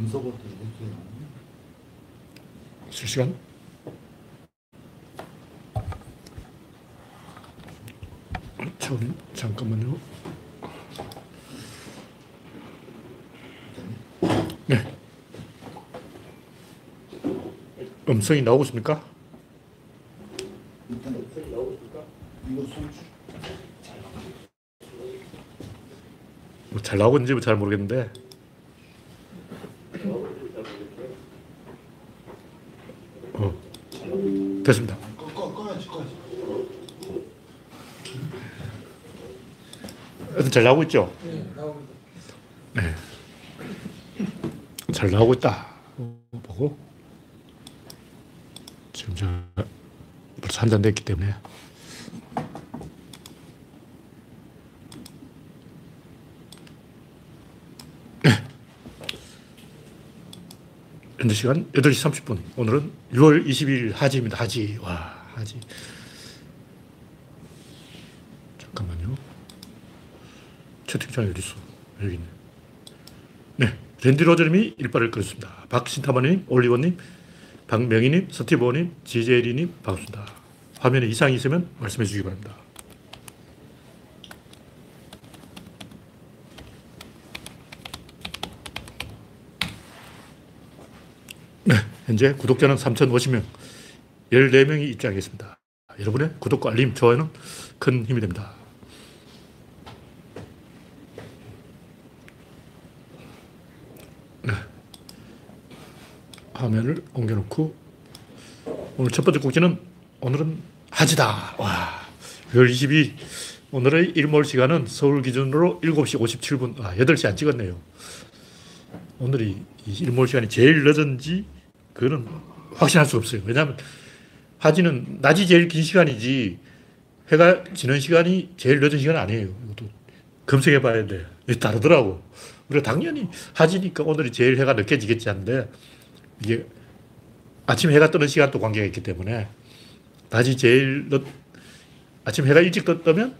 분석을 어떻게 해주세요? 실시간? 잠깐만요. 네. 음성이 나오고 있습니까? 일단 음성이 나오고 있습니까? 이거 뭐 잘 나오고 있는지 잘 모르겠는데. 됐습니다. 잘 나오고 있죠? 네, 나옵니다. 네. 잘 나오고 있다. 보고. 지금 제가 벌써 한잔 됐기 때문에. 현재 시간 8시 30분. 오늘은 6월 20일 하지입니다. 하지. 와, 하지. 잠깐만요. 채팅창이 어디 있어? 여기 있네. 네. 랜디 로저님이 일발을 끌었습니다. 박신타마님, 올리원님, 박명희님, 스티브님, 지제리님, 반갑습니다. 화면에 이상이 있으면 말씀해 주시기 바랍니다. 현재 구독자는 3,050명, 14명이 입장했습니다. 여러분의 구독과 알림, 좋아요는 큰 힘이 됩니다. 네. 화면을 옮겨놓고 오늘 첫 번째 꼭지는 오늘은 하지다. 와, 6월 22일 오늘의 일몰 시간은 서울 기준으로 7시 57분, 8시 안 찍었네요. 오늘이 이 일몰 시간이 제일 늦은지 그거는 확신할 수 없어요. 왜냐하면 하지는 낮이 제일 긴 시간이지 해가 지는 시간이 제일 늦은 시간 아니에요. 이것도 검색해 봐야 돼. 다르더라고. 우리가 당연히 하지니까 오늘이 제일 해가 늦게 지겠지 하는데 이게 아침 해가 뜨는 시간도 관계가 있기 때문에 낮이 제일 아침 해가 일찍 떴다면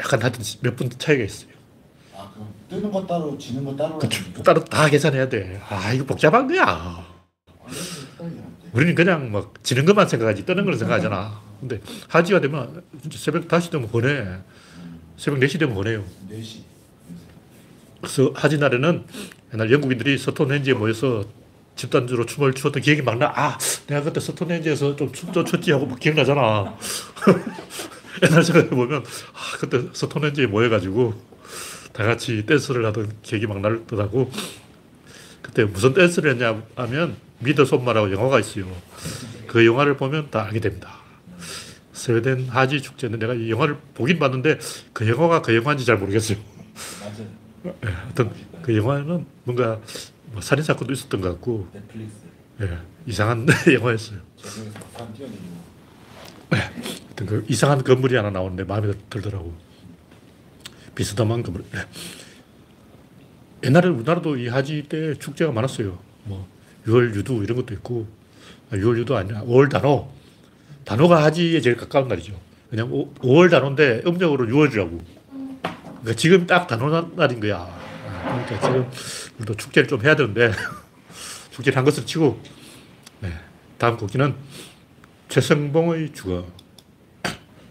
약간 몇 분 차이가 있어요. 뜨는 것 따로 지는 것 따로 따로 다 계산해야 돼. 아, 이거 복잡한 거야. 우리는 그냥 막 지는 것만 생각하지 뜨는 걸 생각하잖아. 근데 하지가 되면 진짜 새벽 5시 되면 보내. 새벽 4시 되면 보내요. 4시. 그래서 하지 날에는 옛날 영국인들이 스톤헨지에 모여서 집단적으로 춤을 추었던 기억이 막 나. 아, 내가 그때 스톤헨지에서 좀 춤도 췄지 하고 막 기억나잖아. 옛날 생각해보면 아, 그때 스톤헨지에 모여가지고 다 같이 댄스를 하던 기억이 막 날 듯하고 그때 무슨 댄스를 했냐 하면 미더 손마라고 영화가 있어요. 그 영화를 보면 다 알게 됩니다. 스웨덴 하지 축제는 내가 이 영화를 보긴 봤는데 그 영화가 그 영화인지 잘 모르겠어요. 맞아요. 네, 하여튼 그 영화는 뭔가 뭐 살인사건도 있었던 것 같고 넷플릭스. 네, 이상한 영화였어요. 네, 하여튼 그 이상한 건물이 하나 나오는데 마음에 들더라고. 비슷한 건물. 네. 옛날에 우리나라도 이 하지 때 축제가 많았어요. 뭐 6월 유두 이런 것도 있고 6월 유두 아니야. 5월 단오. 단오가 하지에 제일 가까운 날이죠. 왜냐면 5월 단오인데 음력으로 6월이라고. 그러니까 지금 딱 단오 날인 거야. 그러니까 지금 우리도 축제를 좀 해야 되는데 축제를 한 것을 치고 네. 다음 곡기는 최성봉의 주거.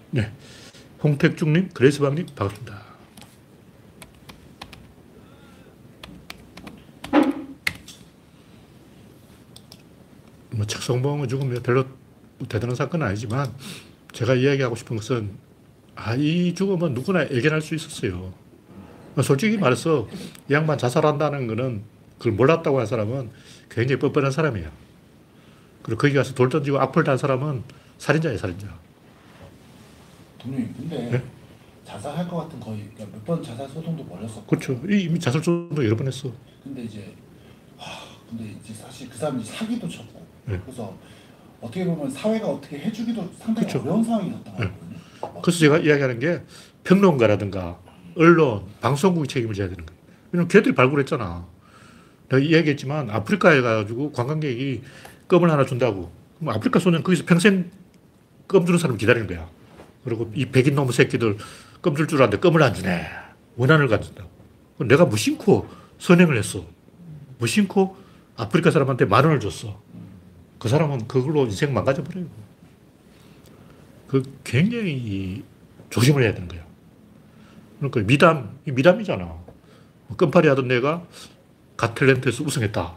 네. 홍택중님, 그레이스방님 반갑습니다. 뭐 최성봉은 죽으면 별로 대단한 사건은 아니지만 제가 이야기하고 싶은 것은 아, 이 죽음은 누구나 예견할 수 있었어요. 솔직히 말해서 이 양반 자살한다는 거는 그걸 몰랐다고 한 사람은 굉장히 뻔뻔한 사람이에요. 그리고 거기 가서 돌 던지고 악플 단 사람은 살인자예요, 살인자. 동료님, 근데 네? 자살할 것 같은 거의 그러니까 몇 번 자살 소송도 벌였었고 그렇죠. 이미 자살 소송도 여러 번 했어. 근데 이제 근데 사실 그 사람이 사기도 쳤고 네. 그래서 어떻게 보면 사회가 어떻게 해주기도 상당히 그렇죠. 어려운 상황이었던 거예요. 네. 그래서 제가 이야기하는 게 평론가라든가 언론, 방송국이 책임을 져야 되는 거예요. 왜냐면 걔들 발굴했잖아. 내가 이야기했지만 아프리카에 가가지고 관광객이 껌을 하나 준다고. 그럼 아프리카 소년 거기서 평생 껌 주는 사람 기다리는 거야. 그리고 이 백인 놈의 새끼들 껌 줄 줄 아는데 껌을 안 주네. 원한을 가진다고. 내가 무심코 선행을 했어. 무심코 아프리카 사람한테 10,000원을 줬어. 그 사람은 그걸로 인생 망가져버려요. 그 굉장히 조심을 해야 되는 거야. 그러니까 미담이잖아. 끈파리 하던 내가 가탤런트에서 우승했다.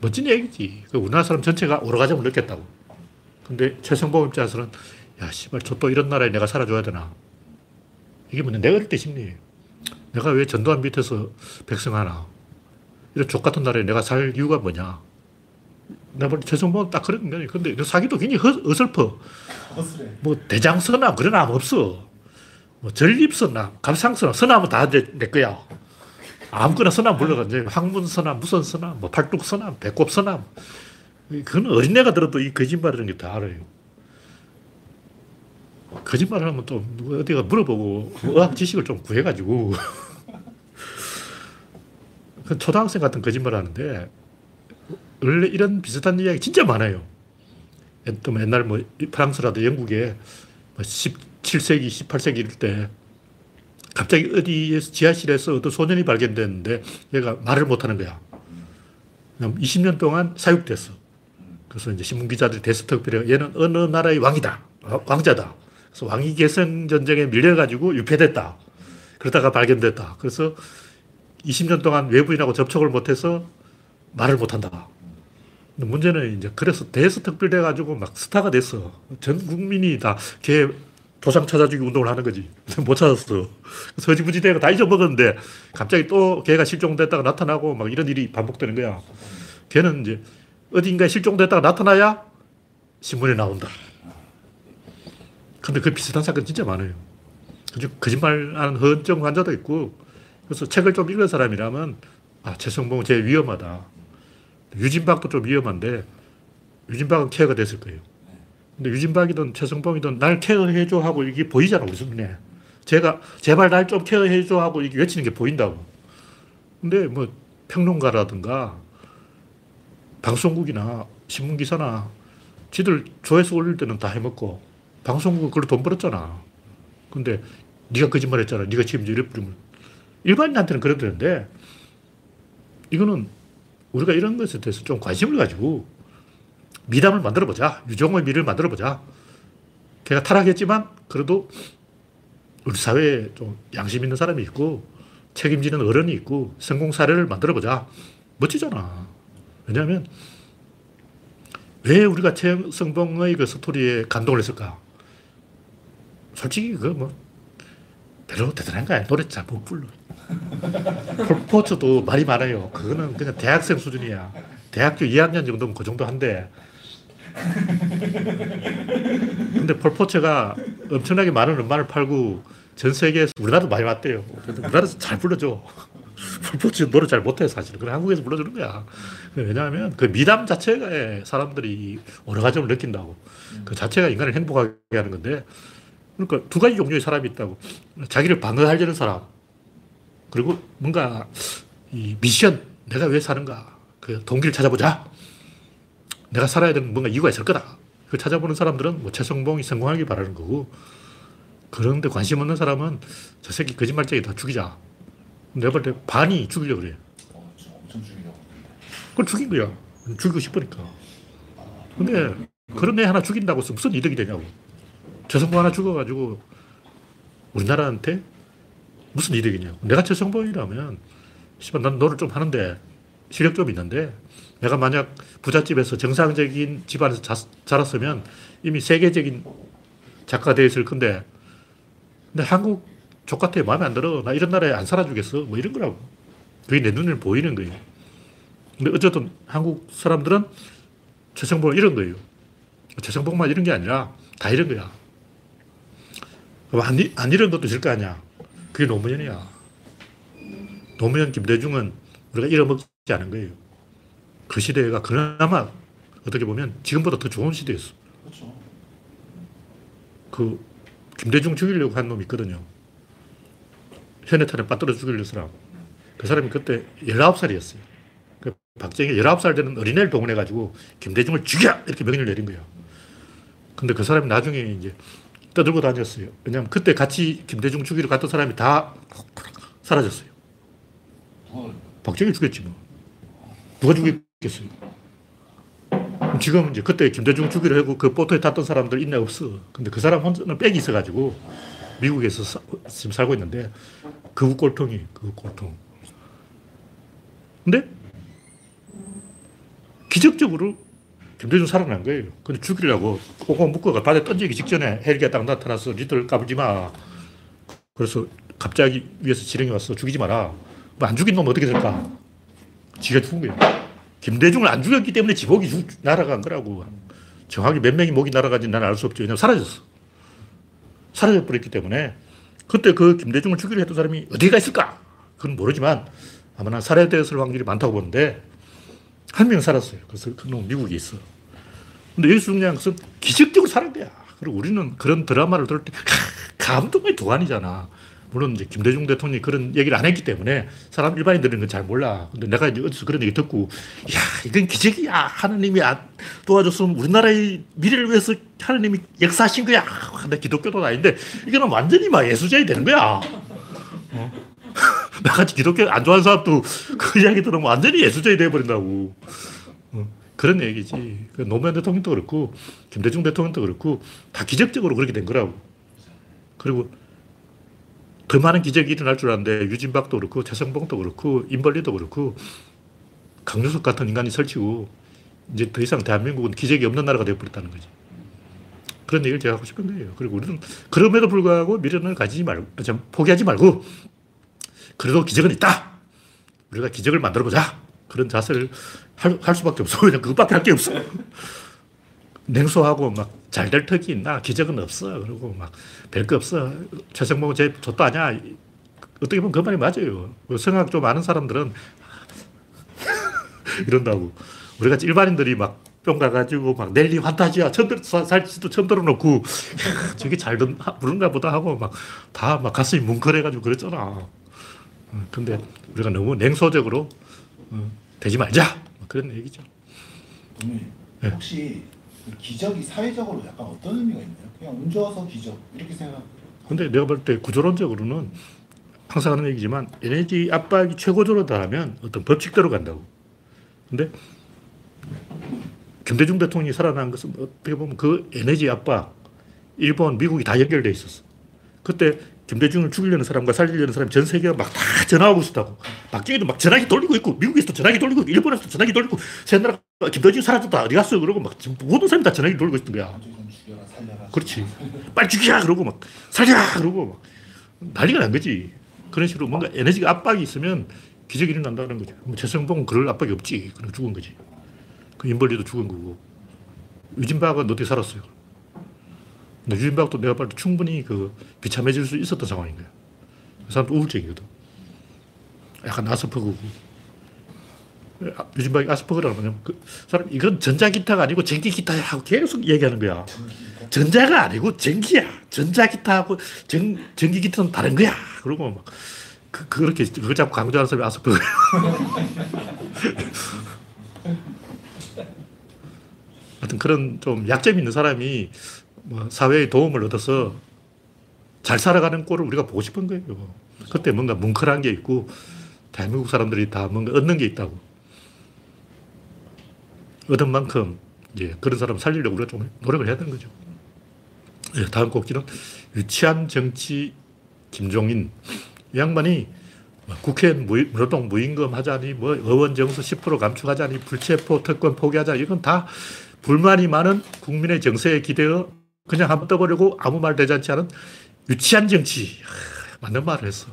멋진 얘기지. 우리나라 사람 전체가 오르가즘을 느꼈다고. 근데 최성봉 입장에서는 야, 씨발, 저 또 이런 나라에 내가 살아줘야 되나. 이게 뭔데, 내가 어릴 때 심리예요. 내가 왜 전두환 밑에서 백성하나. 이런 족같은 나라에 내가 살 이유가 뭐냐. 내가 볼 때 최성봉은 딱 그런 거예요. 근데 사기도 굉장히 어설퍼. 뭐 대장 서남 그런 암 없어. 뭐 전립 서남, 갑상 서남, 서남은 다 내 거야. 아무거나 서남 불러가. 이제 항문 서남, 무선 서남, 뭐 팔뚝 서남, 배꼽 서남. 그건 어린애가 들어도 이 거짓말이라는 게 다 알아요. 거짓말을 하면 또 누가 어디가 물어보고 의학 지식을 좀 구해가지고. 그건 초등학생 같은 거짓말 하는데 원래 이런 비슷한 이야기 진짜 많아요. 또 옛날 뭐 프랑스라도 영국에 17세기, 18세기 이럴 때 갑자기 어디에서 지하실에서 어떤 소년이 발견됐는데 얘가 말을 못하는 거야. 20년 동안 사육됐어. 그래서 이제 신문기자들이 데스크 어필해서 얘는 어느 나라의 왕이다. 왕자다. 그래서 왕위 계승 전쟁에 밀려가지고 유폐됐다. 그러다가 발견됐다. 그래서 20년 동안 외부인하고 접촉을 못해서 말을 못한다. 근데 문제는 이제 그래서 대서특필돼가지고 막 스타가 됐어. 전 국민이 다 걔 도장 찾아주기 운동을 하는 거지. 못 찾았어. 서지부지 대가 다 잊어먹었는데 갑자기 또 걔가 실종됐다가 나타나고 막 이런 일이 반복되는 거야. 걔는 이제 어딘가에 실종됐다가 나타나야 신문에 나온다. 근데 그 비슷한 사건 진짜 많아요. 거짓말하는 허언증 환자도 있고. 그래서 책을 좀 읽은 사람이라면 아, 최성봉은 제일 위험하다. 유진박도 좀 위험한데 유진박은 케어가 됐을 거예요. 근데 유진박이든 최성봉이든 날 케어해줘 하고 이게 보이잖아, 우리 눈에. 제가 제발 날 좀 케어해줘 하고 이게 외치는 게 보인다고. 근데 뭐 평론가라든가 방송국이나 신문기사나 지들 조회수 올릴 때는 다 해먹고 방송국은 그걸로 돈 벌었잖아. 근데 네가 거짓말했잖아. 네가 책임져 이럴 뿐이면. 일반인한테는 그래도 되는데 이거는 우리가 이런 것에 대해서 좀 관심을 가지고 미담을 만들어보자. 유종의 미를 만들어보자. 걔가 타락했지만 그래도 우리 사회에 좀 양심 있는 사람이 있고 책임지는 어른이 있고 성공 사례를 만들어보자. 멋지잖아. 왜냐하면 왜 우리가 최성봉의 그 스토리에 감동을 했을까? 솔직히 그거 뭐 별로 대단한 거야. 노래 잘 못 불러. 폴포츠도 말이 많아요. 그거는 그냥 대학생 수준이야. 대학교 2학년 정도면 그 정도 한데. 근데 폴포츠가 엄청나게 많은 음반을 팔고 전 세계에서 우리나라도 많이 왔대요. 우리나라에서 잘 불러줘. 폴포츠 노래 잘 못해 사실은. 그냥 한국에서 불러주는 거야. 왜냐하면 그 미담 자체가 사람들이 여러 가지를 느낀다고. 그 자체가 인간을 행복하게 하는 건데. 그러니까 두 가지 종류의 사람이 있다고. 자기를 방어하려는 사람. 그리고 뭔가 이 미션, 내가 왜 사는가, 그 동기를 찾아보자. 내가 살아야 되는 뭔가 이유가 있을 거다. 그걸 찾아보는 사람들은 뭐 최성봉이 성공하길 바라는 거고, 그런데 관심 없는 사람은 저 새끼 거짓말쟁이 다 죽이자. 내가 볼 때 반이 죽이려고 그래. 엄청 죽이려고. 그걸 죽인 거야. 죽이고 싶으니까. 근데 그런 애 하나 죽인다고 해서 무슨 이득이 되냐고. 최성봉 하나 죽어가지고 우리나라한테 무슨 이득이냐고. 내가 최성봉이라면, 씨발, 난 노를 좀 하는데, 실력 좀 있는데, 내가 만약 부잣집에서 정상적인 집안에서 자랐으면 이미 세계적인 작가가 되어 있을 건데, 근데 한국 족같아 마음에 안 들어. 나 이런 나라에 안 살아주겠어. 뭐 이런 거라고. 그게 내 눈에 보이는 거예요. 근데 어쨌든 한국 사람들은 최성봉은 이런 거예요. 최성봉만 이런 게 아니라 다 이런 거야. 안 이런 것도 있을 거 아니야. 그게 노무현이야. 노무현, 김대중은 우리가 잃어먹지 않은 거예요. 그 시대가 그나마 어떻게 보면 지금보다 더 좋은 시대였어. 그렇죠. 그 김대중 죽이려고 한 놈이 있거든요. 현해탄에 빠뜨려 죽이려는 사람. 그 사람이 그때 19살이었어요. 박정희가 19살 되는 어린애를 동원해가지고 김대중을 죽여! 이렇게 명령을 내린 거예요. 근데 그 사람이 나중에 이제 떠들고 다녔어요. 왜냐하면 그때 같이 김대중 죽이러 갔던 사람이 다 사라졌어요. 박정희 죽였지 뭐. 누가 죽였겠어요. 지금 이제 그때 김대중 죽이려 하고 그 보트에 탔던 사람들 있냐 없어. 근데 그 사람 혼자는 백이 있어가지고 미국에서 지금 살고 있는데 그 꼴통이 그 꼴통. 근데 기적적으로 김대중 살아난 거예요. 근데 죽이려고 오고 묶어가 바다에 던지기 직전에 헬기가 딱 나타나서 니들 까불지 마. 그래서 갑자기 위에서 지령이 와서 죽이지 마라. 뭐 안 죽인 놈 어떻게 될까? 지가 죽은 거예요. 김대중을 안 죽였기 때문에 지목이 날아간 거라고. 정확히 몇 명이 목이 날아간지 난 알 수 없죠. 왜냐하면 사라졌어. 사라져버렸기 때문에 그때 그 김대중을 죽이려 했던 사람이 어디가 있을까? 그건 모르지만 아마 난 살해되었을 확률이 많다고 보는데 한 명 살았어요. 그래서 그놈 미국에 있어. 근데 여기서 중요한 것은 기적적으로 살은 거야. 그리고 우리는 그런 드라마를 들을 때 감동의 도안이잖아. 물론 이제 김대중 대통령이 그런 얘기를 안 했기 때문에 사람 일반인들은 그건 잘 몰라. 근데 내가 이제 어디서 그런 얘기 듣고 야 이건 기적이야. 하느님이 안 도와줬으면 우리나라의 미래를 위해서 하느님이 역사하신 거야. 나 기독교도 아닌데 이거는 완전히 막 예수자이 되는 거야. 어? 나같이 기독교 안 좋아하는 사람도 그 이야기 들으면 완전히 예수자이 돼버린다고. 그런 얘기지. 노무현 대통령도 그렇고 김대중 대통령도 그렇고 다 기적적으로 그렇게 된 거라고. 그리고 더 많은 기적이 일어날 줄 알았는데 유진박도 그렇고 최성봉도 그렇고 임벌리도 그렇고 강효석 같은 인간이 설치고 이제 더 이상 대한민국은 기적이 없는 나라가 되어버렸다는 거지. 그런 얘기를 제가 하고 싶은 거예요. 그리고 우리는 그럼에도 불구하고 미련을 가지지 말고 포기하지 말고 그래도 기적은 있다. 우리가 기적을 만들어보자. 그런 자세를 할 수밖에 없어. 그냥 그것밖에 할 게 없어. 냉소하고 막 잘 될 턱이 있나? 기적은 없어. 그리고 막 별거 없어. 최성봉은 제 좆도 아니야. 어떻게 보면 그 말이 맞아요. 성악 좀 아는 사람들은 이런다고. 우리가 일반인들이 막 뿅 가가지고 막 넬리 환타지야. 살지도 처음 들어놓고 저게 잘 부른가 보다 하고 막 다 막 가슴이 뭉클해가지고 그랬잖아. 근데 우리가 너무 냉소적으로 되지 말자. 그런 얘기죠. 네. 혹시 기적이 사회적으로 약간 어떤 의미가 있나요? 그냥 운 좋아서 기적 이렇게 생각해요. 근데 내가 볼 때 구조론적으로는 항상 하는 얘기지만 에너지 압박이 최고조로 닿으면 어떤 법칙대로 간다고. 근데 김대중 대통령이 살아난 것은 어떻게 보면 그 에너지 압박, 일본, 미국이 다 연결돼 있었어. 그때 김대중을 죽이려는 사람과 살리려는 사람이 전 세계가 막 다 전화하고 있었다고. 박정희도 막 전화기 돌리고 있고, 미국에서도 전화기 돌리고 있고, 일본에서도 전화기 돌리고, 새 나라 김대중 사라졌다 어디 갔어 그러고 막 모든 사람이 다 전화기 돌리고 있던 거야. 그렇지. 빨리 죽이라 그러고 막 살리라 그러고 막 난리가 난 거지. 그런 식으로 뭔가 에너지가 압박이 있으면 기적이 일어난다는 거죠. 최성봉은 그럴 압박이 없지. 그럼 죽은 거지. 그 임벌리도 죽은 거고. 유진박은 어떻게 살았어요? 근데 유진박도 내가 봤을 때 충분히 그 비참해질 수 있었던 상황인 거야. 그 사람도 우울증이거든. 약간 아스퍼거고. 유진박이 아스퍼거라고 하면 그 사람 이건 전자기타가 아니고 전기기타야 하고 계속 얘기하는 거야. 전자가 아니고 전기야. 전자기타하고 전기기타는 다른 거야. 그러고 막 그렇게 그걸 자꾸 강조하는 사람이 아스퍼거야. 하여튼 그런 좀 약점이 있는 사람이 뭐 사회의 도움을 얻어서 잘 살아가는 꼴을 우리가 보고 싶은 거예요. 그렇죠. 그때 뭔가 뭉클한 게 있고 대한민국 사람들이 다 뭔가 얻는 게 있다고. 얻은 만큼 이제 그런 사람 살리려고 우리가 좀 노력을 해야 되는 거죠. 네, 다음 꼭지는 유치한 정치 김종인. 이 양반이 국회의원 노동 무임금 하자니 뭐 의원 정수 10% 감축하자니 불체포 특권 포기하자니 이건 다 불만이 많은 국민의 정세에 기대어 그냥 한번 떠보려고 아무 말 대잔치 하는 유치한 정치. 맞는 말을 했어.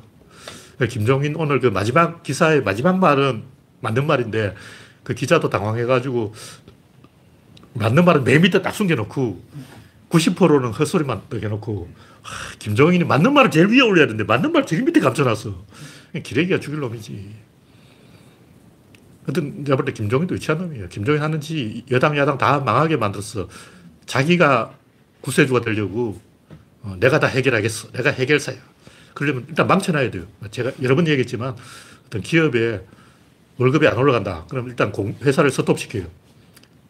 김종인 오늘 그 마지막 기사의 마지막 말은 맞는 말인데 그 기자도 당황해가지고 맞는 말은 맨 밑에 딱 숨겨놓고 90%는 헛소리만 떠겨놓고 김종인이 맞는 말을 제일 위에 올려야 되는데 맞는 말을 제일 밑에 감춰놨어. 기레기가 죽일 놈이지. 하여튼 내가 볼 때 김종인도 유치한 놈이에요. 김종인 하는지 여당 야당 다 망하게 만들었어. 자기가 구세주가 되려고 내가 다 해결하겠어. 내가 해결사야. 그러려면 일단 망쳐놔야 돼요. 제가 여러 번 얘기했지만 어떤 기업에 월급이 안 올라간다. 그럼 일단 회사를 스톱시켜요.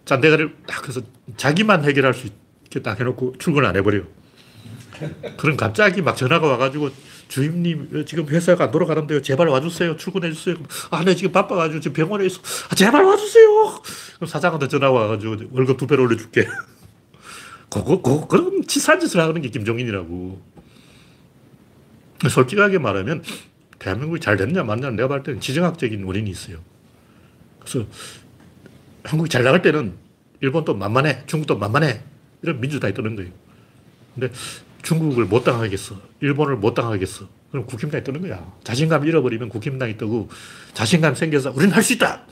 짠대가리를 딱 해서 자기만 해결할 수 있게 딱 해놓고 출근 안 해버려요. 그럼 갑자기 막 전화가 와가지고 주임님, 지금 회사가 안 돌아가는데요. 제발 와주세요. 출근해주세요. 아, 네, 지금 바빠가지고 지금 병원에 있어. 아, 제발 와주세요. 그럼 사장한테 전화 와가지고 월급 2배로 올려줄게. 그런 치사한 짓을 하는 게 김종인이라고. 솔직하게 말하면, 대한민국이 잘 됐냐, 맞냐, 내가 봤을 때는 지정학적인 원인이 있어요. 그래서 한국이 잘 나갈 때는 일본도 만만해, 중국도 만만해. 이런 민주당이 뜨는 거예요. 근데 중국을 못 당하겠어. 일본을 못 당하겠어. 그럼 국힘당이 뜨는 거야. 자신감 잃어버리면 국힘당이 뜨고, 자신감 생겨서 우리는 할 수 있다!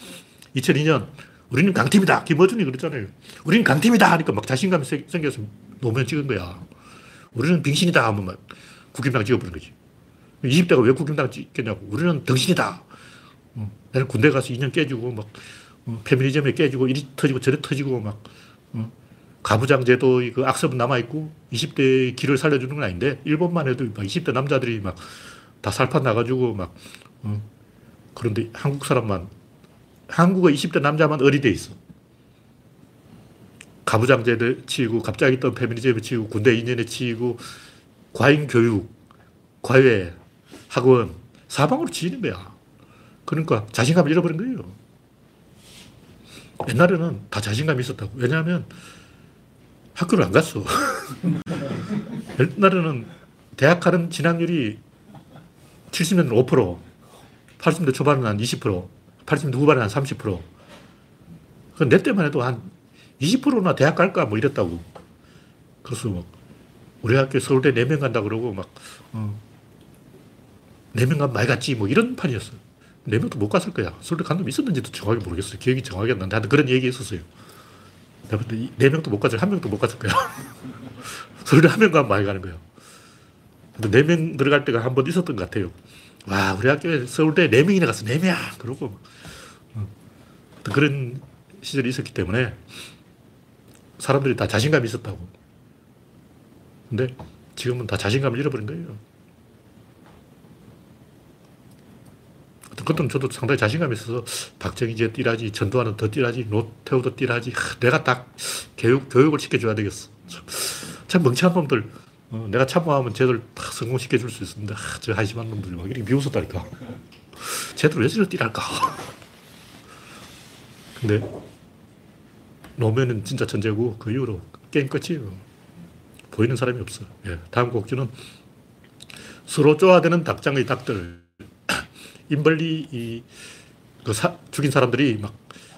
2002년, 우리는 강팀이다! 김어준이 그랬잖아요. 우리는 강팀이다! 하니까 막 자신감이 생겨서 노면 찍은 거야. 우리는 빙신이다! 하면 막 국힘당 찍어버린 거지. 20대가 왜 국힘당 찍겠냐고. 우리는 덩신이다! 나는 군대 가서 2년 깨지고, 막, 페미니즘에 깨지고, 이리 터지고, 저리 터지고, 막, 가부장 제도의 그 악습은 남아있고, 20대의 길을 살려주는 건 아닌데, 일본만 해도 막 20대 남자들이 막 다 살판 나가지고, 막, 그런데 한국 사람만, 한국의 20대 남자만 어리돼 있어. 가부장 제도에 치이고, 갑자기 또 페미니즘에 치이고, 군대 2년에 치이고, 과잉 교육, 과외, 학원, 사방으로 치이는 거야. 그러니까 자신감을 잃어버린 거예요. 옛날에는 다 자신감이 있었다고. 왜냐하면 학교를 안 갔어. 옛날에는 대학 가는 진학률이 70년대는 5%, 80년대 초반은 한 20%, 80년대 후반은 한 30%. 내 때만 해도 한 20%나 대학 갈까 뭐 이랬다고. 그래서 막 우리 학교 서울대 4명 간다 그러고 막 4명 가면 많이 갔지 뭐 이런 판이었어. 4명도 못 갔을 거야. 서울대 간 놈이 있었는지도 정확히 모르겠어요. 기억이 정확히 안 나는데 하여튼 그런 얘기 있었어요. 4명도 못 갔을, 1명도 못 갔을 거야. 서울대 1명 가면 많이 가는 거야. 근데 4명 들어갈 때가 한 번 있었던 것 같아요. 와, 우리 학교에 서울대 4명이나 갔어. 4명! 그러고 그런 시절이 있었기 때문에 사람들이 다 자신감이 있었다고. 근데 지금은 다 자신감을 잃어버린 거예요. 그것도 저도 상당히 자신감이 있어서 박정희제 띠라지, 전두환은 더 띠라지, 노태우도 띠라지. 내가 딱 교육을 시켜줘야 되겠어. 참 멍청한 놈들. 내가 참모하면 쟤들 다 성공시켜줄 수 있습니다. 저 한심한 놈들 막 이렇게 미웃었다니까. 쟤들 왜 저렇게 띠랄까. 근데 노면은 진짜 천재고 그 이후로 게임 끝이에요. 보이는 사람이 없어. 예. 다음 곡지는 서로 쪼아대는 닭장의 닭들. 인벌리 죽인 사람들이 막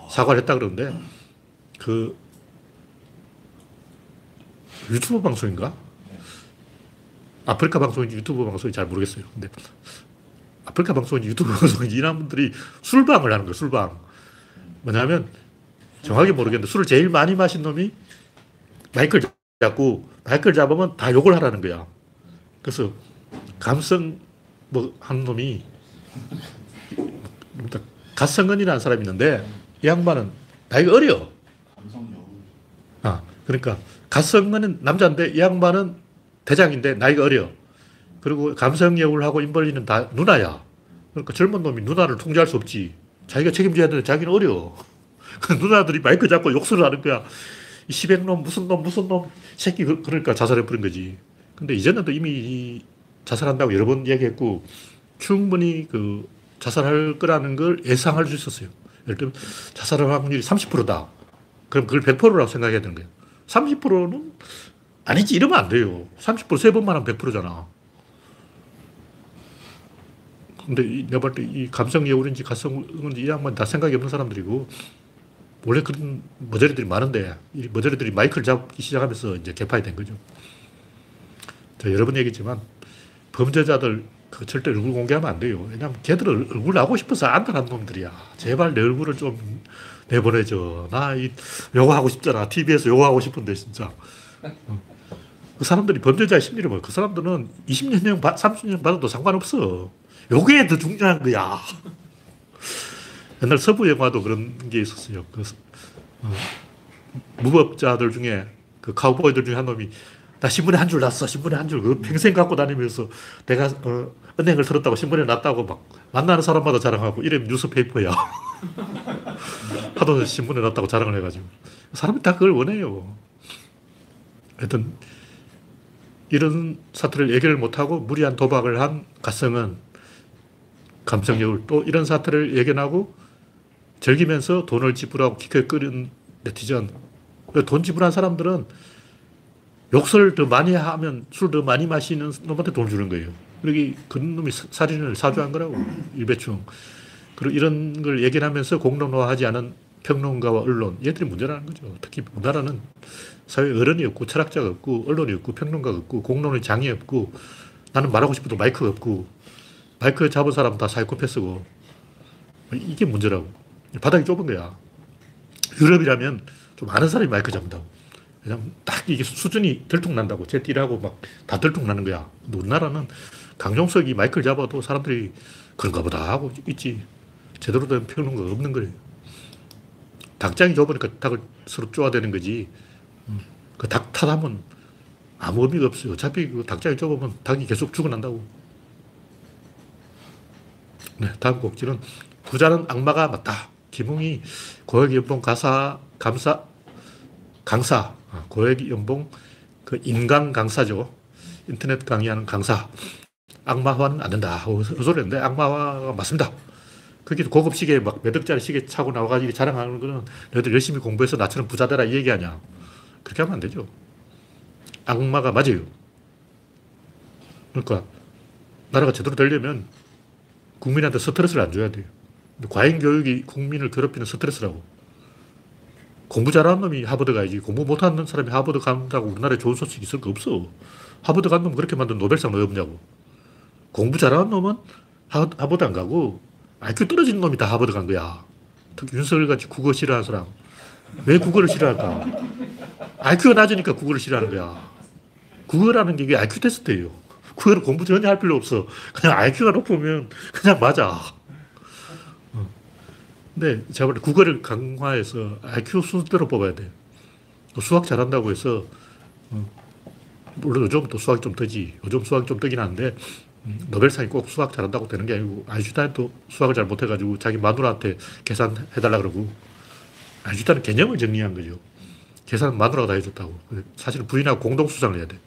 사과를 했다 그러는데 그 유튜브 방송인가? 아프리카 방송인지 유튜브 방송인지 잘 모르겠어요. 근데 아프리카 방송인지 유튜브 방송인지 이 남들이 술방을 하는 거예요. 술방. 뭐냐면 정확히 모르겠는데 술을 제일 많이 마신 놈이 마이크를 잡고 마이크를 잡으면 다 욕을 하라는 거야. 그래서 감성 뭐 한 놈이 갓성근이라는 사람이 있는데 이 양반은 나이가 어려. 아, 그러니까 갓성근은 남자인데 이 양반은 대장인데 나이가 어려. 그리고 감성여울하고 인벌리는 다 누나야. 그러니까 젊은 놈이 누나를 통제할 수 없지. 자기가 책임져야 되는데 자기는 어려. 누나들이 마이크 잡고 욕설을 하는 거야. 이 시백놈 무슨 놈 무슨 놈 새끼. 그러니까 자살해버린 거지. 근데 이제는 또 이미 자살한다고 여러 번 얘기했고 충분히 그 자살할 거라는 걸 예상할 수 있었어요. 예를 들면 자살할 확률이 30%다. 그럼 그걸 100%라고 생각해야 되는 거예요. 30%는 아니지 이러면 안 돼요. 30% 세 번만 하면 100%잖아. 근데 내가 볼 때 이 감성여울인지 가성인지 이 양반 다 생각이 없는 사람들이고 원래 그런 머저리들이 많은데 이 머저리들이 마이크를 잡기 시작하면서 이제 개판이 된 거죠. 제가 여러 번 얘기했지만 범죄자들 그 절대 얼굴 공개하면 안 돼요. 왜냐하면 걔들은 얼굴 나오고 싶어서 안달한 놈들이야. 제발 내 얼굴을 좀 내보내줘. 나 요거 하고 싶잖아. TV에서 요거 하고 싶은데 진짜. 그 사람들이 범죄자의 심리를 보여. 그 사람들은 20년형, 30년형 받아도 상관없어. 요게 더 중요한 거야. 옛날 서부 영화도 그런 게 있었어요. 그, 무법자들 중에 그 카우보이들 중에 한 놈이 나 신문에 한 줄 났어. 신문에 한 줄. 그 평생 갖고 다니면서 내가 은행을 털었다고 신문에 났다고 막 만나는 사람마다 자랑하고 이러면 뉴스페이퍼야. 하도 신문에 났다고 자랑을 해가지고. 사람이 다 그걸 원해요. 하여튼 이런 사태를 예견을 못하고 무리한 도박을 한 가성은, 감성여울, 또 이런 사태를 예견하고 즐기면서 돈을 지불하고 기껏 끓인 네티즌. 돈 지불한 사람들은 욕설을 더 많이 하면 술 더 많이 마시는 놈한테 돈 주는 거예요. 그러기 그 놈이 살인을 사주한 거라고, 일배충. 그리고 이런 걸 예견하면서 공론화하지 않은 평론가와 언론, 얘들이 문제라는 거죠. 특히 우리나라는 사회 어른이 없고 철학자가 없고 언론이 없고 평론가가 없고 공론의 장이 없고, 나는 말하고 싶어도 마이크가 없고, 마이크 잡은 사람 다 사이코패스고, 이게 문제라고. 바닥이 좁은 거야. 유럽이라면 좀 아는 사람이 마이크 잡는다고. 그냥 딱 이게 수준이 들통난다고. 제띠라고 막 다 들통나는 거야. 근데 우리나라는 강용석이 마이크를 잡아도 사람들이 그런가 보다 하고 있지. 제대로 된 평론가가 없는 거예요. 닭장이 좁으니까 닭을 서로 쪼아대는 거지. 그 닭 타담은 아무 의미가 없어요. 어차피 그 닭장이 좁으면 닭이 계속 죽어난다고. 네, 다음 곡지는 부자는 악마가 맞다. 김웅이 고액연봉 강사, 고액연봉 그 인강 강사죠. 인터넷 강의하는 강사. 악마화는 안 된다. 소리 했는데 악마화가 맞습니다. 그게 고급 시계 막 몇 억짜리 시계 차고 나와가지고 자랑하는 거는 너희들 열심히 공부해서 나처럼 부자 되라 이 얘기하냐. 그렇게 하면 안 되죠. 악마가 맞아요. 그러니까 나라가 제대로 되려면 국민한테 스트레스를 안 줘야 돼요. 과잉 교육이 국민을 괴롭히는 스트레스라고. 공부 잘하는 놈이 하버드 가야지, 공부 못하는 사람이 하버드 간다고 우리나라에 좋은 소식이 있을 거 없어. 하버드 간 놈은 그렇게 만든 노벨상 왜 없냐고. 공부 잘하는 놈은 하버드 안 가고 IQ 떨어지는 놈이 다 하버드 간 거야. 특히 윤석열같이 국어 싫어하는 사람. 왜 국어를 싫어할까? IQ가 낮으니까 국어를 싫어하는 거야. 국어라는 게 이게 IQ 테스트예요. 국어를 공부 전혀 할 필요 없어. 그냥 IQ가 높으면 그냥 맞아. 근데 제가 볼 때 국어를 강화해서 IQ 순서대로 뽑아야 돼. 수학 잘한다고 해서, 물론 요즘 또 수학이 좀 뜨지. 요즘 수학이 좀 뜨긴 한데, 노벨상이 꼭 수학 잘한다고 되는 게 아니고, 아인슈타인도 수학을 잘 못해가지고 자기 마누라한테 계산해달라 그러고, 아인슈타인은 개념을 정리한 거죠. 계산은 마누라가 다 해줬다고. 사실은 부인하고 공동수상을 해야 돼.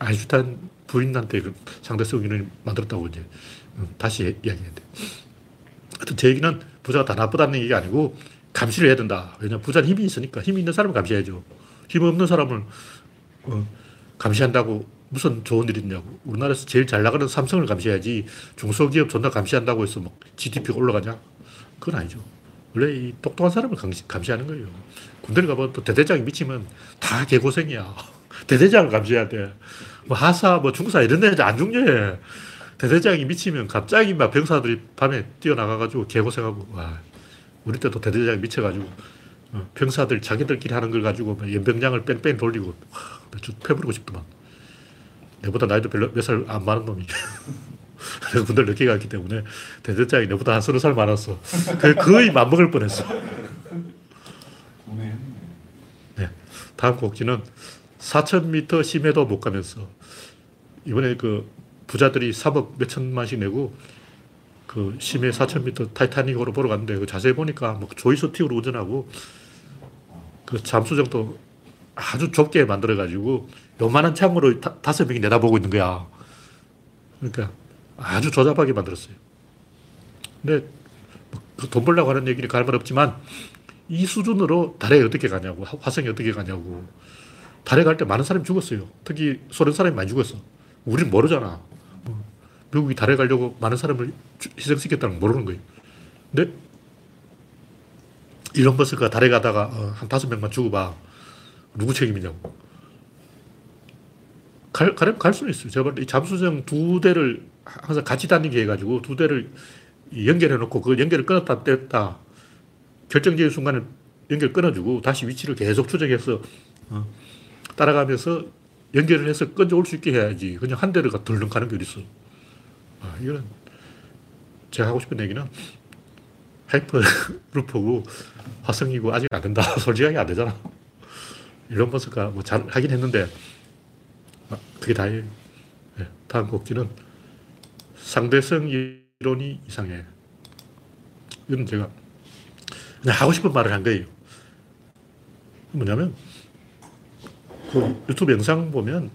아인슈타인 부인한테 상대성 이론을 만들었다고 이제 다시 이야기해야 돼. 하여튼 제 얘기는 부자가 다 나쁘다는 얘기가 아니고 감시를 해야 된다. 왜냐하면 부자는 힘이 있으니까 힘이 있는 사람을 감시해야죠. 힘 없는 사람을 감시한다고 무슨 좋은 일이 있냐고. 우리나라에서 제일 잘 나가는 삼성을 감시해야지 중소기업 존나 감시한다고 해서 막 GDP가 올라가냐? 그건 아니죠. 원래 이 똑똑한 사람을 감시하는 거예요. 군대를 가면 또 대대장이 미치면 다 개고생이야. 대대장을 감시해야 돼. 뭐 하사, 뭐 중사 이런 데는 안 중요해. 대대장이 미치면 갑자기 막 병사들이 밤에 뛰어나가가지고 개고생하고, 와, 우리 때도 대대장이 미쳐가지고, 병사들 자기들끼리 하는 걸 가지고 연병장을 뺑뺑 돌리고, 와, 나 좀 패부르고 싶더만. 내보다 나이도 별로 몇 살 안 많은 놈이. 내가 군대를 늦게 갔기 때문에 대대장이 내보다 한 30살 많았어. 거의 맞먹을 뻔했어. 네. 다음 곡지는 4,000m 심해도 못 가면서, 이번에 그, 부자들이 3억 몇 천만씩 내고 그 심해 4,000m 타이타닉으로 보러 갔는데 그 자세히 보니까 뭐 조이스 틱으로 운전하고 그 잠수정도 아주 좁게 만들어가지고 요만한 창으로 5명이 내다보고 있는 거야. 그러니까 아주 조잡하게 만들었어요. 근데 돈 벌려고 하는 얘기는 갈 말 없지만 이 수준으로 달에 어떻게 가냐고, 화성에 어떻게 가냐고. 달에 갈 때 많은 사람이 죽었어요. 특히 소련 사람이 많이 죽었어. 우린 모르잖아. 미국이 달에 가려고 많은 사람을 희생시켰다는 걸 모르는 거예요. 근데 일론 머스크가 달에 가다가 한 5명만 죽어봐. 누구 책임이냐고. 갈 수는 있어요. 제가 볼 때 이 잠수정 2대를 항상 같이 다니게 해가지고 2대를 연결해놓고 그 연결을 끊었다 뗐다. 결정적인 순간에 연결 끊어주고 다시 위치를 계속 추적해서 따라가면서 연결을 해서 끈져올 수 있게 해야지. 그냥 한 대를 덜렁 가는 게 어딨어. 아, 이거는 제가 하고 싶은 얘기는 하이퍼 루프고 화성이고 아직 안 된다. 솔직하게 안 되잖아. 일론 머스크가 뭐 잘 하긴 했는데 그게 다예요. 네, 다음 곡지는 상대성 이론이 이상해. 이건 제가 그냥 하고 싶은 말을 한 거예요. 뭐냐면 그 유튜브 영상 보면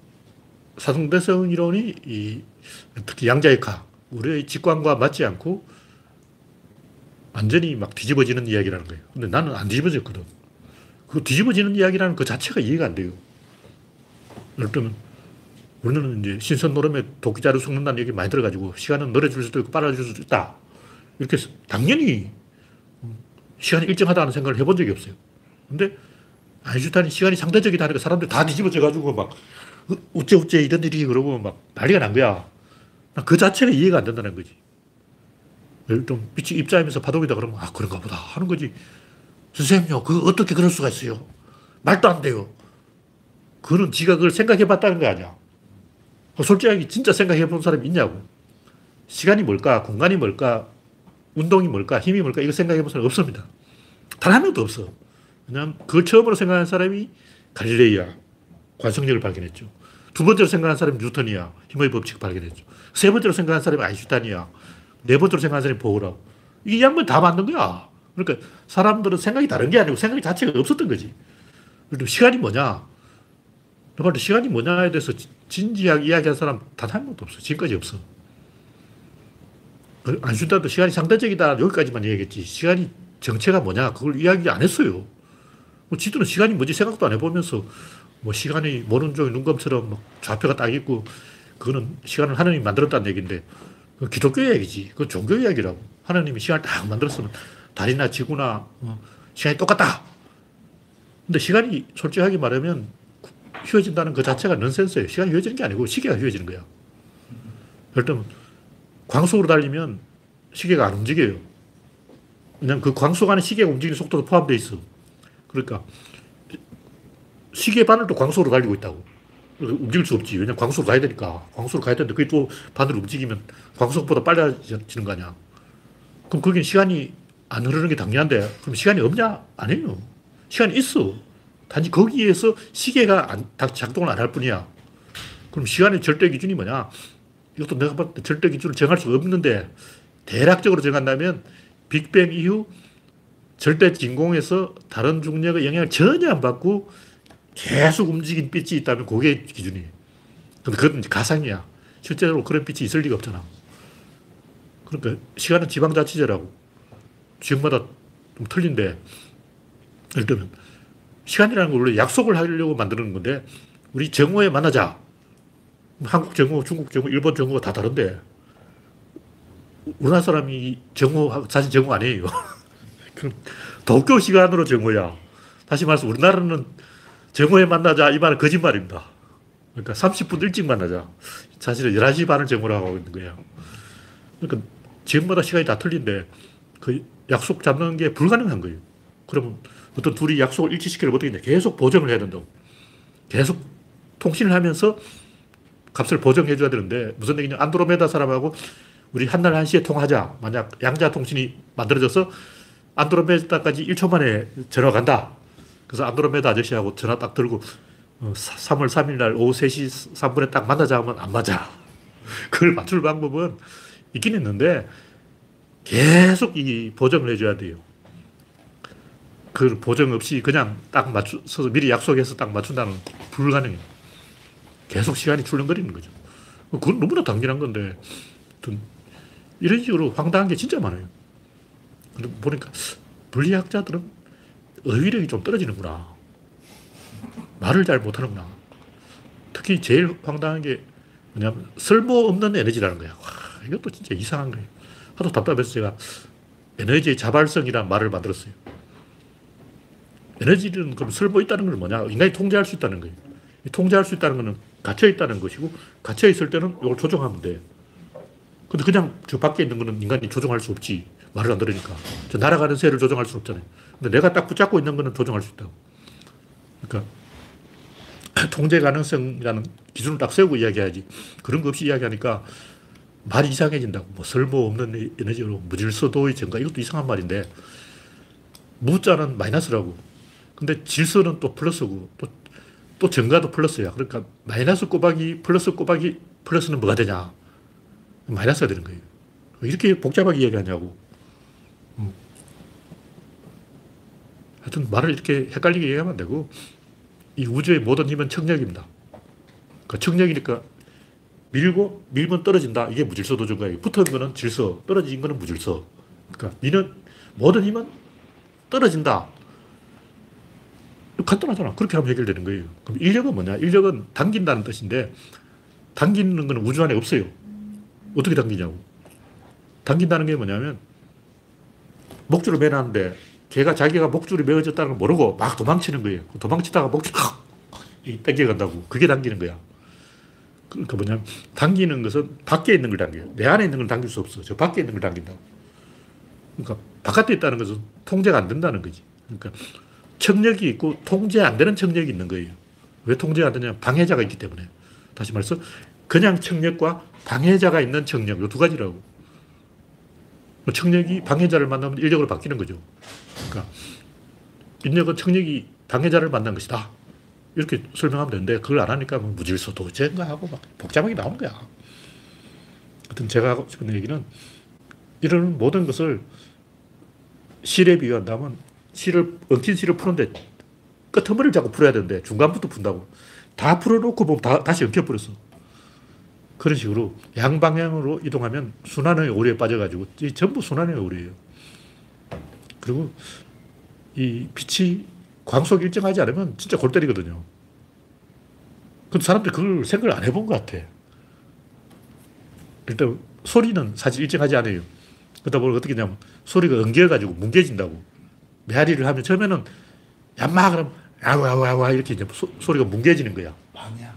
사상대성 이론이 이 특히 양자역학, 우리의 직관과 맞지 않고 완전히 막 뒤집어지는 이야기라는 거예요. 근데 나는 안 뒤집어졌거든. 그 뒤집어지는 이야기라는 그 자체가 이해가 안 돼요. 예를 들면 우리는 이제 신선노름에 도끼자루 섞는다는 얘기 많이 들어가지고 시간은 늘어질 수도 있고 빨라질 수도 있다. 이렇게 당연히 시간이 일정하다는 생각을 해본 적이 없어요. 근데 아인슈타인이 시간이 상대적이다 하니까 사람들이 다 뒤집어져가지고 막 우째 이런 일이 그러고 막 난리가 난 거야. 그 자체가 이해가 안 된다는 거지. 예를 들면 빛이 입자이면서 파동이다 그러면 아 그런가 보다 하는 거지. 선생님요, 그거 어떻게 그럴 수가 있어요? 말도 안 돼요. 그거는 지가 그걸 생각해봤다는 거 아니야. 솔직하게 진짜 생각해본 사람이 있냐고. 시간이 뭘까? 공간이 뭘까? 운동이 뭘까? 힘이 뭘까? 이거 생각해본 사람이 없습니다. 단 한 명도 없어. 왜냐하면 그걸 처음으로 생각한 사람이 갈릴레이야. 관성력을 발견했죠. 두 번째로 생각한 사람이 뉴턴이야. 힘의 법칙을 발견했죠. 세 번째로 생각한 사람이 아인슈타인이야. 네 번째로 생각한 사람이 보어라고. 이게 양반이 다 맞는 거야. 그러니까 사람들은 생각이 다른 게 아니고 생각 자체가 없었던 거지. 그리고 시간이 뭐냐. 정말 시간이 뭐냐에 대해서 진지하게 이야기한 사람 단 한 명도 없어. 지금까지 없어. 아인슈타인도 시간이 상대적이다. 여기까지만 얘기했지. 시간이 정체가 뭐냐. 그걸 이야기 안 했어요. 뭐 지들은 시간이 뭐지 생각도 안 해보면서 뭐 시간이 모른 종이 눈검처럼 막 좌표가 딱 있고 그거는 시간을 하나님이 만들었다는 얘기인데 그 기독교 이야기지. 그 종교 이야기라고. 하나님이 시간을 딱 만들었으면 달이나 지구나 시간이 똑같다. 근데 시간이 솔직하게 말하면 휘어진다는 그 자체가 넌센스예요. 시간이 휘어지는 게 아니고 시계가 휘어지는 거야. 예를 들면 광속으로 달리면 시계가 안 움직여요. 왜냐하면 그 광속 안에 시계가 움직이는 속도도 포함되어 있어. 그러니까 시계 바늘도 광속으로 달리고 있다고. 움직일 수 없지. 왜냐면 광속으로 가야 되니까. 광속으로 가야 되는데 그게 또 바늘 움직이면 광속보다 빨라지는 거 아니야. 그럼 거긴 시간이 안 흐르는 게 당연한데 그럼 시간이 없냐? 아니에요. 시간이 있어. 단지 거기에서 시계가 작동을 안 할 뿐이야. 그럼 시간의 절대 기준이 뭐냐? 이것도 내가 봤을 때 절대 기준을 정할 수 없는데 대략적으로 정한다면 빅뱅 이후 절대 진공에서 다른 중력의 영향을 전혀 안 받고 계속 움직인 빛이 있다면 그게 기준이에요. 근데 그건 가상이야. 실제로 그런 빛이 있을 리가 없잖아. 그러니까 시간은 지방자치제라고. 지역마다 좀 틀린데 예를 들면 시간이라는 걸 원래 약속을 하려고 만드는 건데 우리 정오에 만나자. 한국 정오, 중국 정오, 일본 정오가 다 다른데 우리나라 사람이 정오하고 사실 정오 아니에요. 그럼 도쿄 시간으로 정오야. 다시 말해서 우리나라는 정오에 만나자 이 말은 거짓말입니다. 그러니까 30분 일찍 만나자. 사실은 11시 반을 정오라고 하고 있는 거예요. 그러니까 지역마다 시간이 다 틀린데 그 약속 잡는 게 불가능한 거예요. 그러면 어떤 둘이 약속을 일치시키려면 어떻게 되냐. 계속 보정을 해야 된다고. 계속 통신을 하면서 값을 보정해 줘야 되는데 무슨 얘기냐. 안드로메다 사람하고 우리 한날 1시에 통하자. 만약 양자통신이 만들어져서 안드로메다까지 1초 만에 전화가 간다. 그래서 안드로메다 아저씨하고 전화 딱 들고 3월 3일 날 오후 3시 3분에 딱 만나자 하면 안 맞아. 그걸 맞출 방법은 있긴 있는데 계속 이 보정을 해줘야 돼요. 그 보정 없이 그냥 딱 맞춰서 미리 약속해서 딱 맞춘다는 불가능해요. 계속 시간이 출렁거리는 거죠. 그건 너무나 당연한 건데 이런 식으로 황당한 게 진짜 많아요. 근데 보니까 물리학자들은 어휘력이 좀 떨어지는구나. 말을 잘 못하는구나. 특히 제일 황당한 게 뭐냐면 쓸모없는 에너지라는 거야. 와, 이것도 진짜 이상한 거예요. 하도 답답해서 제가 에너지의 자발성이라는 말을 만들었어요. 에너지는 그럼 쓸모있다는 건 뭐냐? 인간이 통제할 수 있다는 거예요. 통제할 수 있다는 거는 갇혀있다는 것이고 갇혀있을 때는 이걸 조종하면 돼. 근데 그냥 저 밖에 있는 거는 인간이 조종할 수 없지. 말을 안 들으니까. 저 날아가는 새를 조종할 수 없잖아요. 근데 내가 딱 붙잡고 있는 거는 조종할 수 있다고. 그러니까 통제 가능성이라는 기준을 딱 세우고 이야기해야지. 그런 거 없이 이야기하니까 말이 이상해진다고. 뭐 쓸모없는 에너지로 무질서도의 증가. 이것도 이상한 말인데 무자는 마이너스라고. 근데 질서는 또 플러스고 또 증가도 플러스야. 그러니까 마이너스 곱하기 플러스 곱하기 플러스는 뭐가 되냐. 마이너스가 되는 거예요. 이렇게 복잡하게 이야기하냐고. 하여튼 말을 이렇게 헷갈리게 얘기하면 안 되고 이 우주의 모든 힘은 청력입니다. 그러니까 청력이니까 밀고 밀면 떨어진다. 이게 무질서 도전과예요. 붙은 거는 질서, 떨어진 거는 무질서. 그러니까 미는 모든 힘은 떨어진다. 간단하잖아. 그렇게 하면 해결되는 거예요. 그럼 인력은 뭐냐? 인력은 당긴다는 뜻인데 당기는 건 우주 안에 없어요. 어떻게 당기냐고. 당긴다는 게 뭐냐면 목줄을 매놨는데 걔가 자기가 목줄이 매어졌다는 걸 모르고 막 도망치는 거예요. 도망치다가 목줄이 당겨간다고. 그게 당기는 거야. 그러니까 뭐냐면 당기는 것은 밖에 있는 걸 당겨요. 내 안에 있는 걸 당길 수 없어. 저 밖에 있는 걸 당긴다고. 그러니까 바깥에 있다는 것은 통제가 안 된다는 거지. 그러니까 청력이 있고 통제 안 되는 청력이 있는 거예요. 왜 통제가 안 되냐면 방해자가 있기 때문에. 다시 말해서 그냥 청력과 방해자가 있는 청력, 이 두 가지라고. 청력이 방해자를 만나면 인력으로 바뀌는 거죠. 그러니까 인력은 청력이 방해자를 만난 것이다. 이렇게 설명하면 되는데 그걸 안 하니까 뭐 무질서 도체인가 하고 막 복잡하게 나오는 거야. 하여튼 제가 하고 싶은 얘기는 이런 모든 것을 실에 비유한다면 실을, 엉킨 실을 푸는데 끄트머리를 자꾸 풀어야 되는데 중간부터 푼다고. 다 풀어놓고 보면 다시 엉켜버렸어. 그런 식으로 양방향으로 이동하면 순환의 오류에 빠져가지고 전부 순환의 오류예요. 그리고 이 빛이 광속 일정하지 않으면 진짜 골 때리거든요. 근데 사람들이 그걸 생각을 안 해본 것 같아. 일단 소리는 사실 일정하지 않아요. 그러다 보면 어떻게 되냐면 소리가 엉겨가지고 뭉개진다고. 메아리를 하면 처음에는 얌마 그러면 아와와와 이렇게 이제 소리가 뭉개지는 거야. 방향.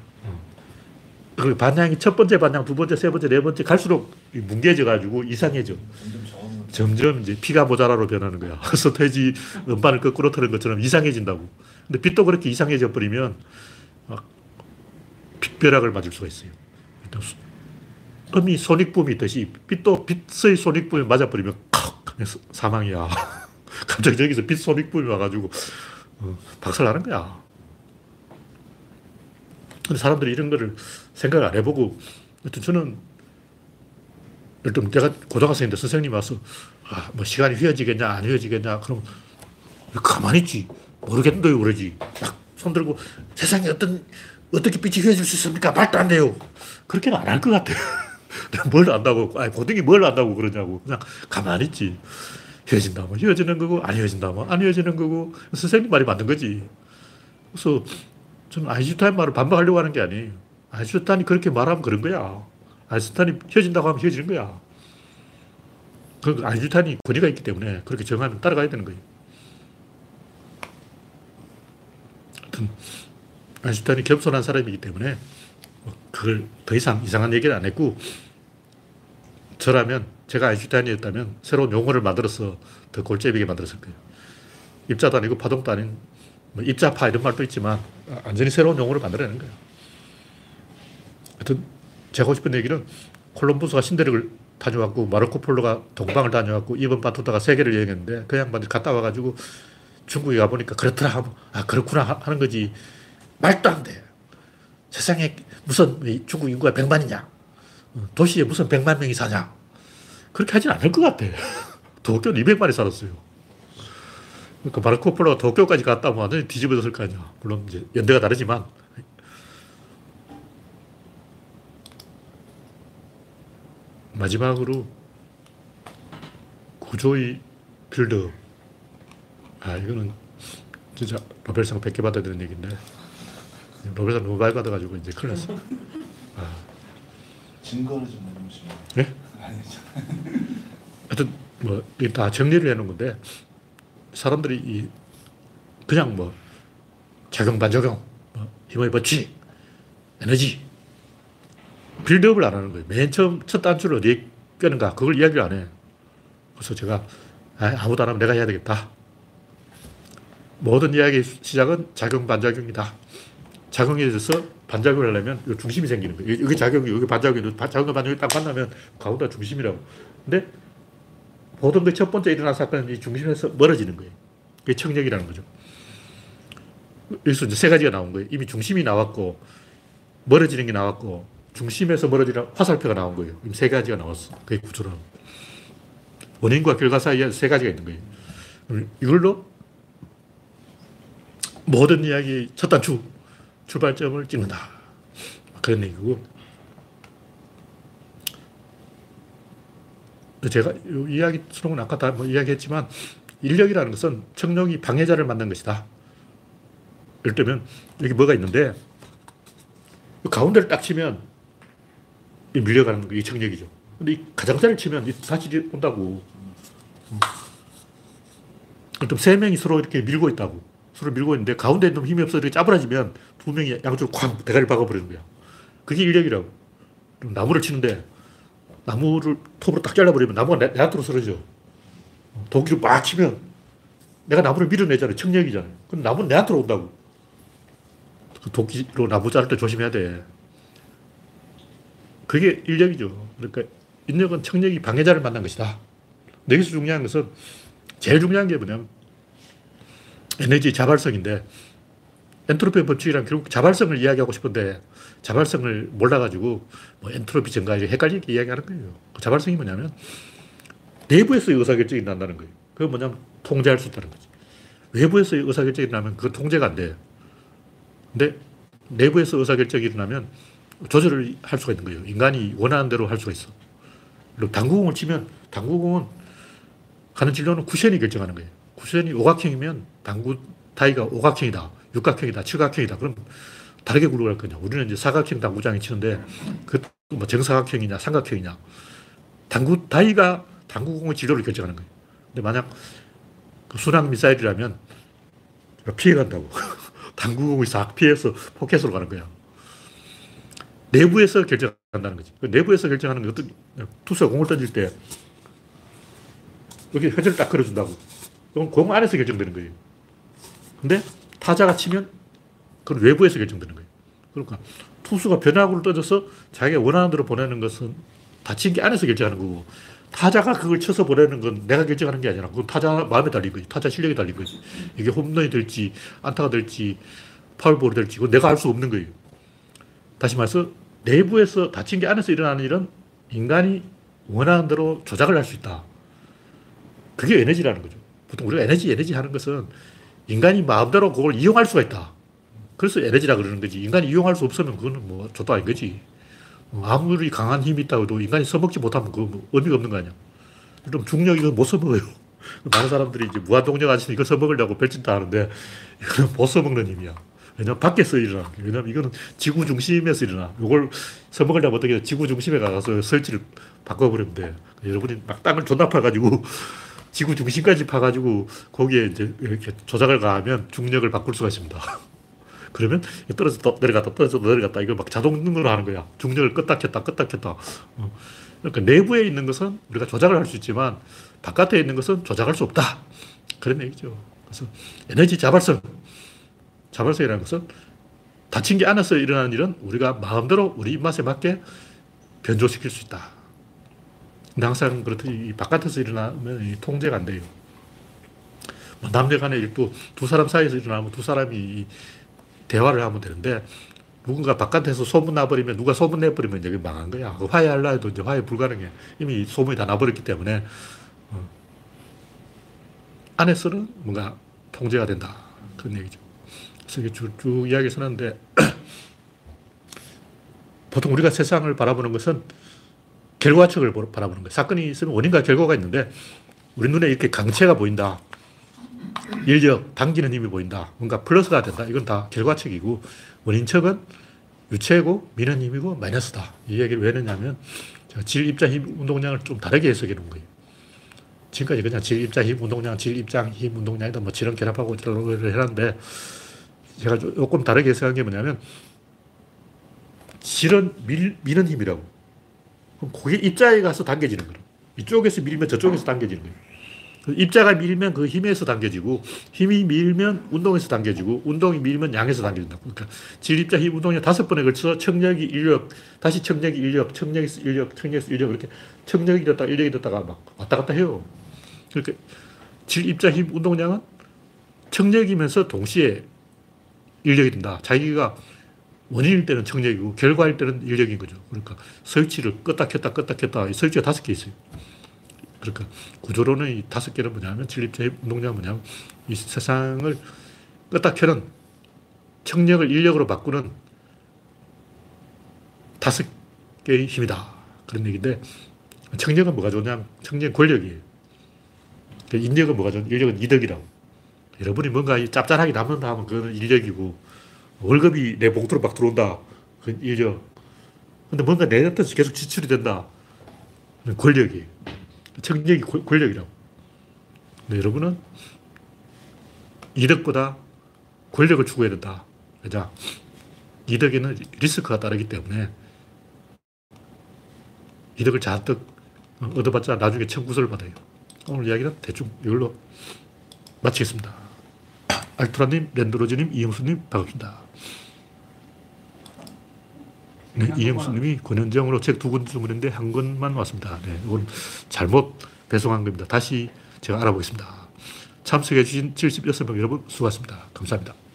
그 반향이 첫 번째 반향, 두 번째, 세 번째, 네 번째 갈수록 뭉개져가지고 이상해져. 점점 이제 피가 모자라로 변하는 거야. 서태지 음반을 거꾸로 틀은 것처럼 이상해진다고. 근데 빛도 그렇게 이상해져 버리면 막 빛벼락을 맞을 수가 있어요. 음이 손익붐이 있듯이 빛도 빛의 손익붐에 맞아버리면 칵! 사망이야. 갑자기 여기서 빛 손익붐이 와가지고 박살나는 거야. 근데 사람들이 이런 거를 생각을 안 해보고, 하여튼 저는, 일단 내가 고등학생인데 선생님이 와서, 아, 뭐 시간이 휘어지겠냐, 안 휘어지겠냐, 그러면, 가만히 있지. 모르겠는데요, 그러지. 막 손 들고, 세상에 어떻게 빛이 휘어질 수 있습니까? 말도 안 돼요. 그렇게는 안 할 것 같아요. 내가 뭘 안다고, 아니, 고등이 뭘 안다고 그러냐고. 그냥 가만히 있지. 휘어진다면 휘어지는 거고, 안 휘어진다면 안 휘어지는 거고, 선생님 말이 맞는 거지. 그래서, 저는 아인슈타인 말을 반박하려고 하는 게 아니에요. 아인슈타인이 그렇게 말하면 그런 거야. 아인슈타인이 휘어진다고 하면 휘어지는 거야. 그 아인슈타인이 권위가 있기 때문에 그렇게 정하면 따라가야 되는 거예요. 하여튼 아인슈타인이 겸손한 사람이기 때문에 그걸 더 이상 이상한 얘기를 안 했고, 저라면, 제가 아인슈타인이었다면 새로운 용어를 만들어서 더 골재비게 만들었을 거예요. 입자도 아니고 파동도 아닌 뭐 입자파 이런 말도 있지만 완전히 새로운 용어를 만들어내는 거예요. 하여튼 제가 하고 싶은 얘기는 콜럼버스가 신대륙을 다녀왔고 마르코폴로가 동방을 다녀왔고 이번 바투타가 세계를 여행했는데 그 양반이 갔다 와가지고 중국에 가보니까 그렇더라 하고 아 그렇구나 하는 거지. 말도 안 돼. 세상에 무슨 중국 인구가 100만이냐, 도시에 무슨 100만 명이 사냐, 그렇게 하진 않을 것 같아. 도쿄는 200만이 살았어요. 그러니까 마르코폴로가 도쿄까지 갔다 오면 완전히 뒤집어졌을 거 아니야. 물론 이제 연대가 다르지만. 마지막으로 구조의 빌드업. 아, 이거는 진짜 노벨상 100개 받아야 되는 얘기인데 노벨상 너무 많이 받아가지고 이제 큰일 났어. 아. 증거를 좀 내놓으시면. 네? 아니죠. 하여튼 뭐 이게 다 정리를 해놓은 건데 사람들이 이 그냥 뭐 작용 반작용, 뭐 힘의 법칙, 에너지 빌드업을 안 하는 거예요. 맨 처음 첫 단추를 어디에 껴는가 그걸 이야기를 안 해. 그래서 제가 아무도 안 하면 내가 해야 되겠다. 모든 이야기의 시작은 작용 반작용이다. 작용에 대해서 반작용을 하려면 이 중심이 생기는 거예요. 여기 작용이 여기 반작용이 작용과 반작용이 딱 만나면 가운데가 중심이라고. 근데 모든 그 첫 번째 일어난 사건은 이 중심에서 멀어지는 거예요. 그게 청력이라는 거죠. 여기서 이제 세 가지가 나온 거예요. 이미 중심이 나왔고, 멀어지는 게 나왔고, 중심에서 멀어지는 화살표가 나온 거예요. 이미 세 가지가 나왔어. 그게 구조라고. 원인과 결과 사이에 세 가지가 있는 거예요. 이걸로 모든 이야기 첫 단추, 출발점을 찍는다. 그런 얘기고. 제가 이야기 수능은 아까 다 이야기했지만 인력이라는 것은 청룡이 방해자를 만난 것이다. 예를 들면 여기 뭐가 있는데 가운데를 딱 치면 밀려가는 거, 이 청력이죠. 근데 이 가장자를 치면 이 사실이 온다고. 그럼 세 명이 서로 이렇게 밀고 있다고. 서로 밀고 있는데 가운데 있는 놈 힘이 없어 이렇게 짜부라지면 두 명이 양쪽으로 쾅 대가리를 박아버리는 거야. 그게 인력이라고. 나무를 치는데 나무를 톱으로 딱 잘라버리면 나무가 내 앞으로 쓰러져. 도끼로 막 치면 내가 나무를 밀어내잖아요. 청력이잖아요. 그럼 나무는 내 앞으로 온다고. 도끼로 나무 자를 때 조심해야 돼. 그게 인력이죠. 그러니까 인력은 청력이 방해자를 만난 것이다. 여기서 중요한 것은 제일 중요한 게 뭐냐면 에너지 자발성인데 엔트로피 법칙이란 결국 자발성을 이야기하고 싶은데 자발성을 몰라가지고 뭐 엔트로피 증가 헷갈리게 이야기하는 거예요. 그 자발성이 뭐냐면 내부에서 의사결정이 난다는 거예요. 그게 뭐냐면 통제할 수 있다는 거지. 외부에서 의사결정이 나면 그건 통제가 안 돼요. 근데 내부에서 의사결정이 일어나면 조절을 할 수가 있는 거예요. 인간이 원하는 대로 할 수가 있어. 그리고 당구공을 치면 당구공은 가는 진로는 쿠션이 결정하는 거예요. 쿠션이 오각형이면 당구 다이가 오각형이다, 육각형이다, 칠각형이다. 그럼 다르게 굴러갈 거냐. 우리는 이제 사각형 당구장에 치는데 그 뭐 정사각형이냐, 삼각형이냐. 당구 다이가 당구공의 진로를 결정하는 거예요. 근데 만약 그 순항 미사일이라면 피해간다고. 당구공이 싹 피해서 포켓으로 가는 거야. 내부에서 결정한다는 거지. 그 내부에서 결정하는 것도 투수가 공을 던질 때 여기 회전을 딱 걸어준다고. 이건 공 안에서 결정되는 거예요. 근데 타자가 치면 그건 외부에서 결정되는 거예요. 그러니까 투수가 변화구를 던져서 자기가 원하는 대로 보내는 것은 다친 게 안에서 결정하는 거고 타자가 그걸 쳐서 보내는 건 내가 결정하는 게 아니라 그건 타자 마음에 달린 거지. 타자 실력에 달린 거지. 이게 홈런이 될지 안타가 될지 파울볼이 될지 그건 내가 알 수 없는 거예요. 다시 말해서 내부에서 다친 게 안에서 일어나는 일은 인간이 원하는 대로 조작을 할 수 있다. 그게 에너지라는 거죠. 보통 우리가 에너지 하는 것은 인간이 마음대로 그걸 이용할 수가 있다. 그래서 에너지라 그러는 거지. 인간이 이용할 수 없으면 그건 뭐 저도 아닌 거지. 아무리 강한 힘이 있다고 해도 인간이 써먹지 못하면 그거 뭐 의미가 없는 거 아니야. 그럼 중력이 이거 못 써먹어요. 많은 사람들이 이제 무한동력 아저씨 이거 써먹으려고 벨진다 하는데 이거는 못 써먹는 힘이야. 왜냐면 밖에서 일어나는 거야. 왜냐면 이거는 지구 중심에서 일어나. 이걸 써먹으려면 어떻게 해요? 지구 중심에 가서 설치를 바꿔버리면 돼. 여러분이 막 땅을 존나 파가지고 지구 중심까지 파가지고 거기에 이제 이렇게 조작을 가하면 중력을 바꿀 수가 있습니다. 그러면 떨어졌다 내려갔다 떨어졌다 내려갔다 이걸 막 자동 능으로 하는 거야. 중력을 껐다 켰다 껐다 켰다. 그러니까 내부에 있는 것은 우리가 조작을 할 수 있지만 바깥에 있는 것은 조작할 수 없다. 그런 얘기죠. 그래서 에너지 자발성, 자발성이라는 것은 다친 게 안에서 일어나는 일은 우리가 마음대로 우리 입맛에 맞게 변조시킬 수 있다. 근데 항상 그렇듯이 바깥에서 일어나면 이 통제가 안 돼요. 뭐 남녀 간의 일도 두 사람 사이에서 일어나면 두 사람이 대화를 하면 되는데 누군가 바깥에서 소문 나버리면 누가 소문 내버리면 이제 망한 거야. 화해하려 해도 이제 화해 불가능해. 이미 소문이 다 나버렸기 때문에 안에서는 뭔가 통제가 된다. 그런 얘기죠. 그래서 이게 쭉 이야기를 쓰는데 보통 우리가 세상을 바라보는 것은 결과적을 바라보는 거예요. 사건이 있으면 원인과 결과가 있는데 우리 눈에 이렇게 강체가 보인다. 인력, 당기는 힘이 보인다. 뭔가 플러스가 된다. 이건 다 결과측이고 원인측은 유체고 미는 힘이고 마이너스다. 이 얘기를 왜 했냐면 제가 질, 입장, 힘, 운동량을 좀 다르게 해석해 놓은 거예요. 지금까지 그냥 질, 입장, 힘, 운동량, 질, 입장, 힘, 운동량이다. 뭐 질은 결합하고 이런 걸 해놨는데 제가 조금 다르게 해석한 게 뭐냐면 질은 미는 힘이라고. 그럼 그게 입자에 가서 당겨지는 거예요. 이쪽에서 밀면 저쪽에서 당겨지는 거예요. 입자가 밀면 그 힘에서 당겨지고 힘이 밀면 운동에서 당겨지고 운동이 밀면 양에서 당겨진다. 그러니까 질, 입자, 힘, 운동이 5번에 걸쳐서 청력이 인력, 다시 청력이 인력, 청력에서 인력, 청력에서 인력 이렇게 청력이 됐다가 인력이 됐다가 막 왔다 갔다 해요. 그러니까 질, 입자, 힘, 운동량은 청력이면서 동시에 인력이 된다. 자기가 원인일 때는 청력이고 결과일 때는 인력인 거죠. 그러니까 설치를 껐다 켰다 껐다 켰다 설치가 5개 있어요. 그러니까 구조로는 이 5개는 뭐냐면 진립자의 운동량은 뭐냐면 이 세상을 껐다 켜는 청력을 인력으로 바꾸는 5개의 힘이다. 그런 얘기인데, 청력은 뭐가 좋냐면, 청력은 권력이에요. 인력은 뭐가 좋냐? 인력은 이득이라고. 여러분이 뭔가 짭짤하게 남는다 하면 그건 인력이고, 월급이 내 봉투로 막 들어온다. 그건 인력. 근데 뭔가 내 뜻이 계속 지출이 된다. 권력이에요. 청력이 권력이라고. 근데 여러분은 이득보다 권력을 추구해야 된다. 그죠? 이득에는 리스크가 따르기 때문에 이득을 잔뜩 얻어봤자 나중에 청구서를 받아요. 오늘 이야기는 대충 이걸로 마치겠습니다. 알투라님, 랜드로즈님, 이영수님 반갑습니다. 네, 이영수님이 권현정으로 책 2권 주문했는데 한 권만 왔습니다. 네, 이건 잘못 배송한 겁니다. 다시 제가 알아보겠습니다. 참석해주신 76명 여러분 수고하셨습니다. 감사합니다.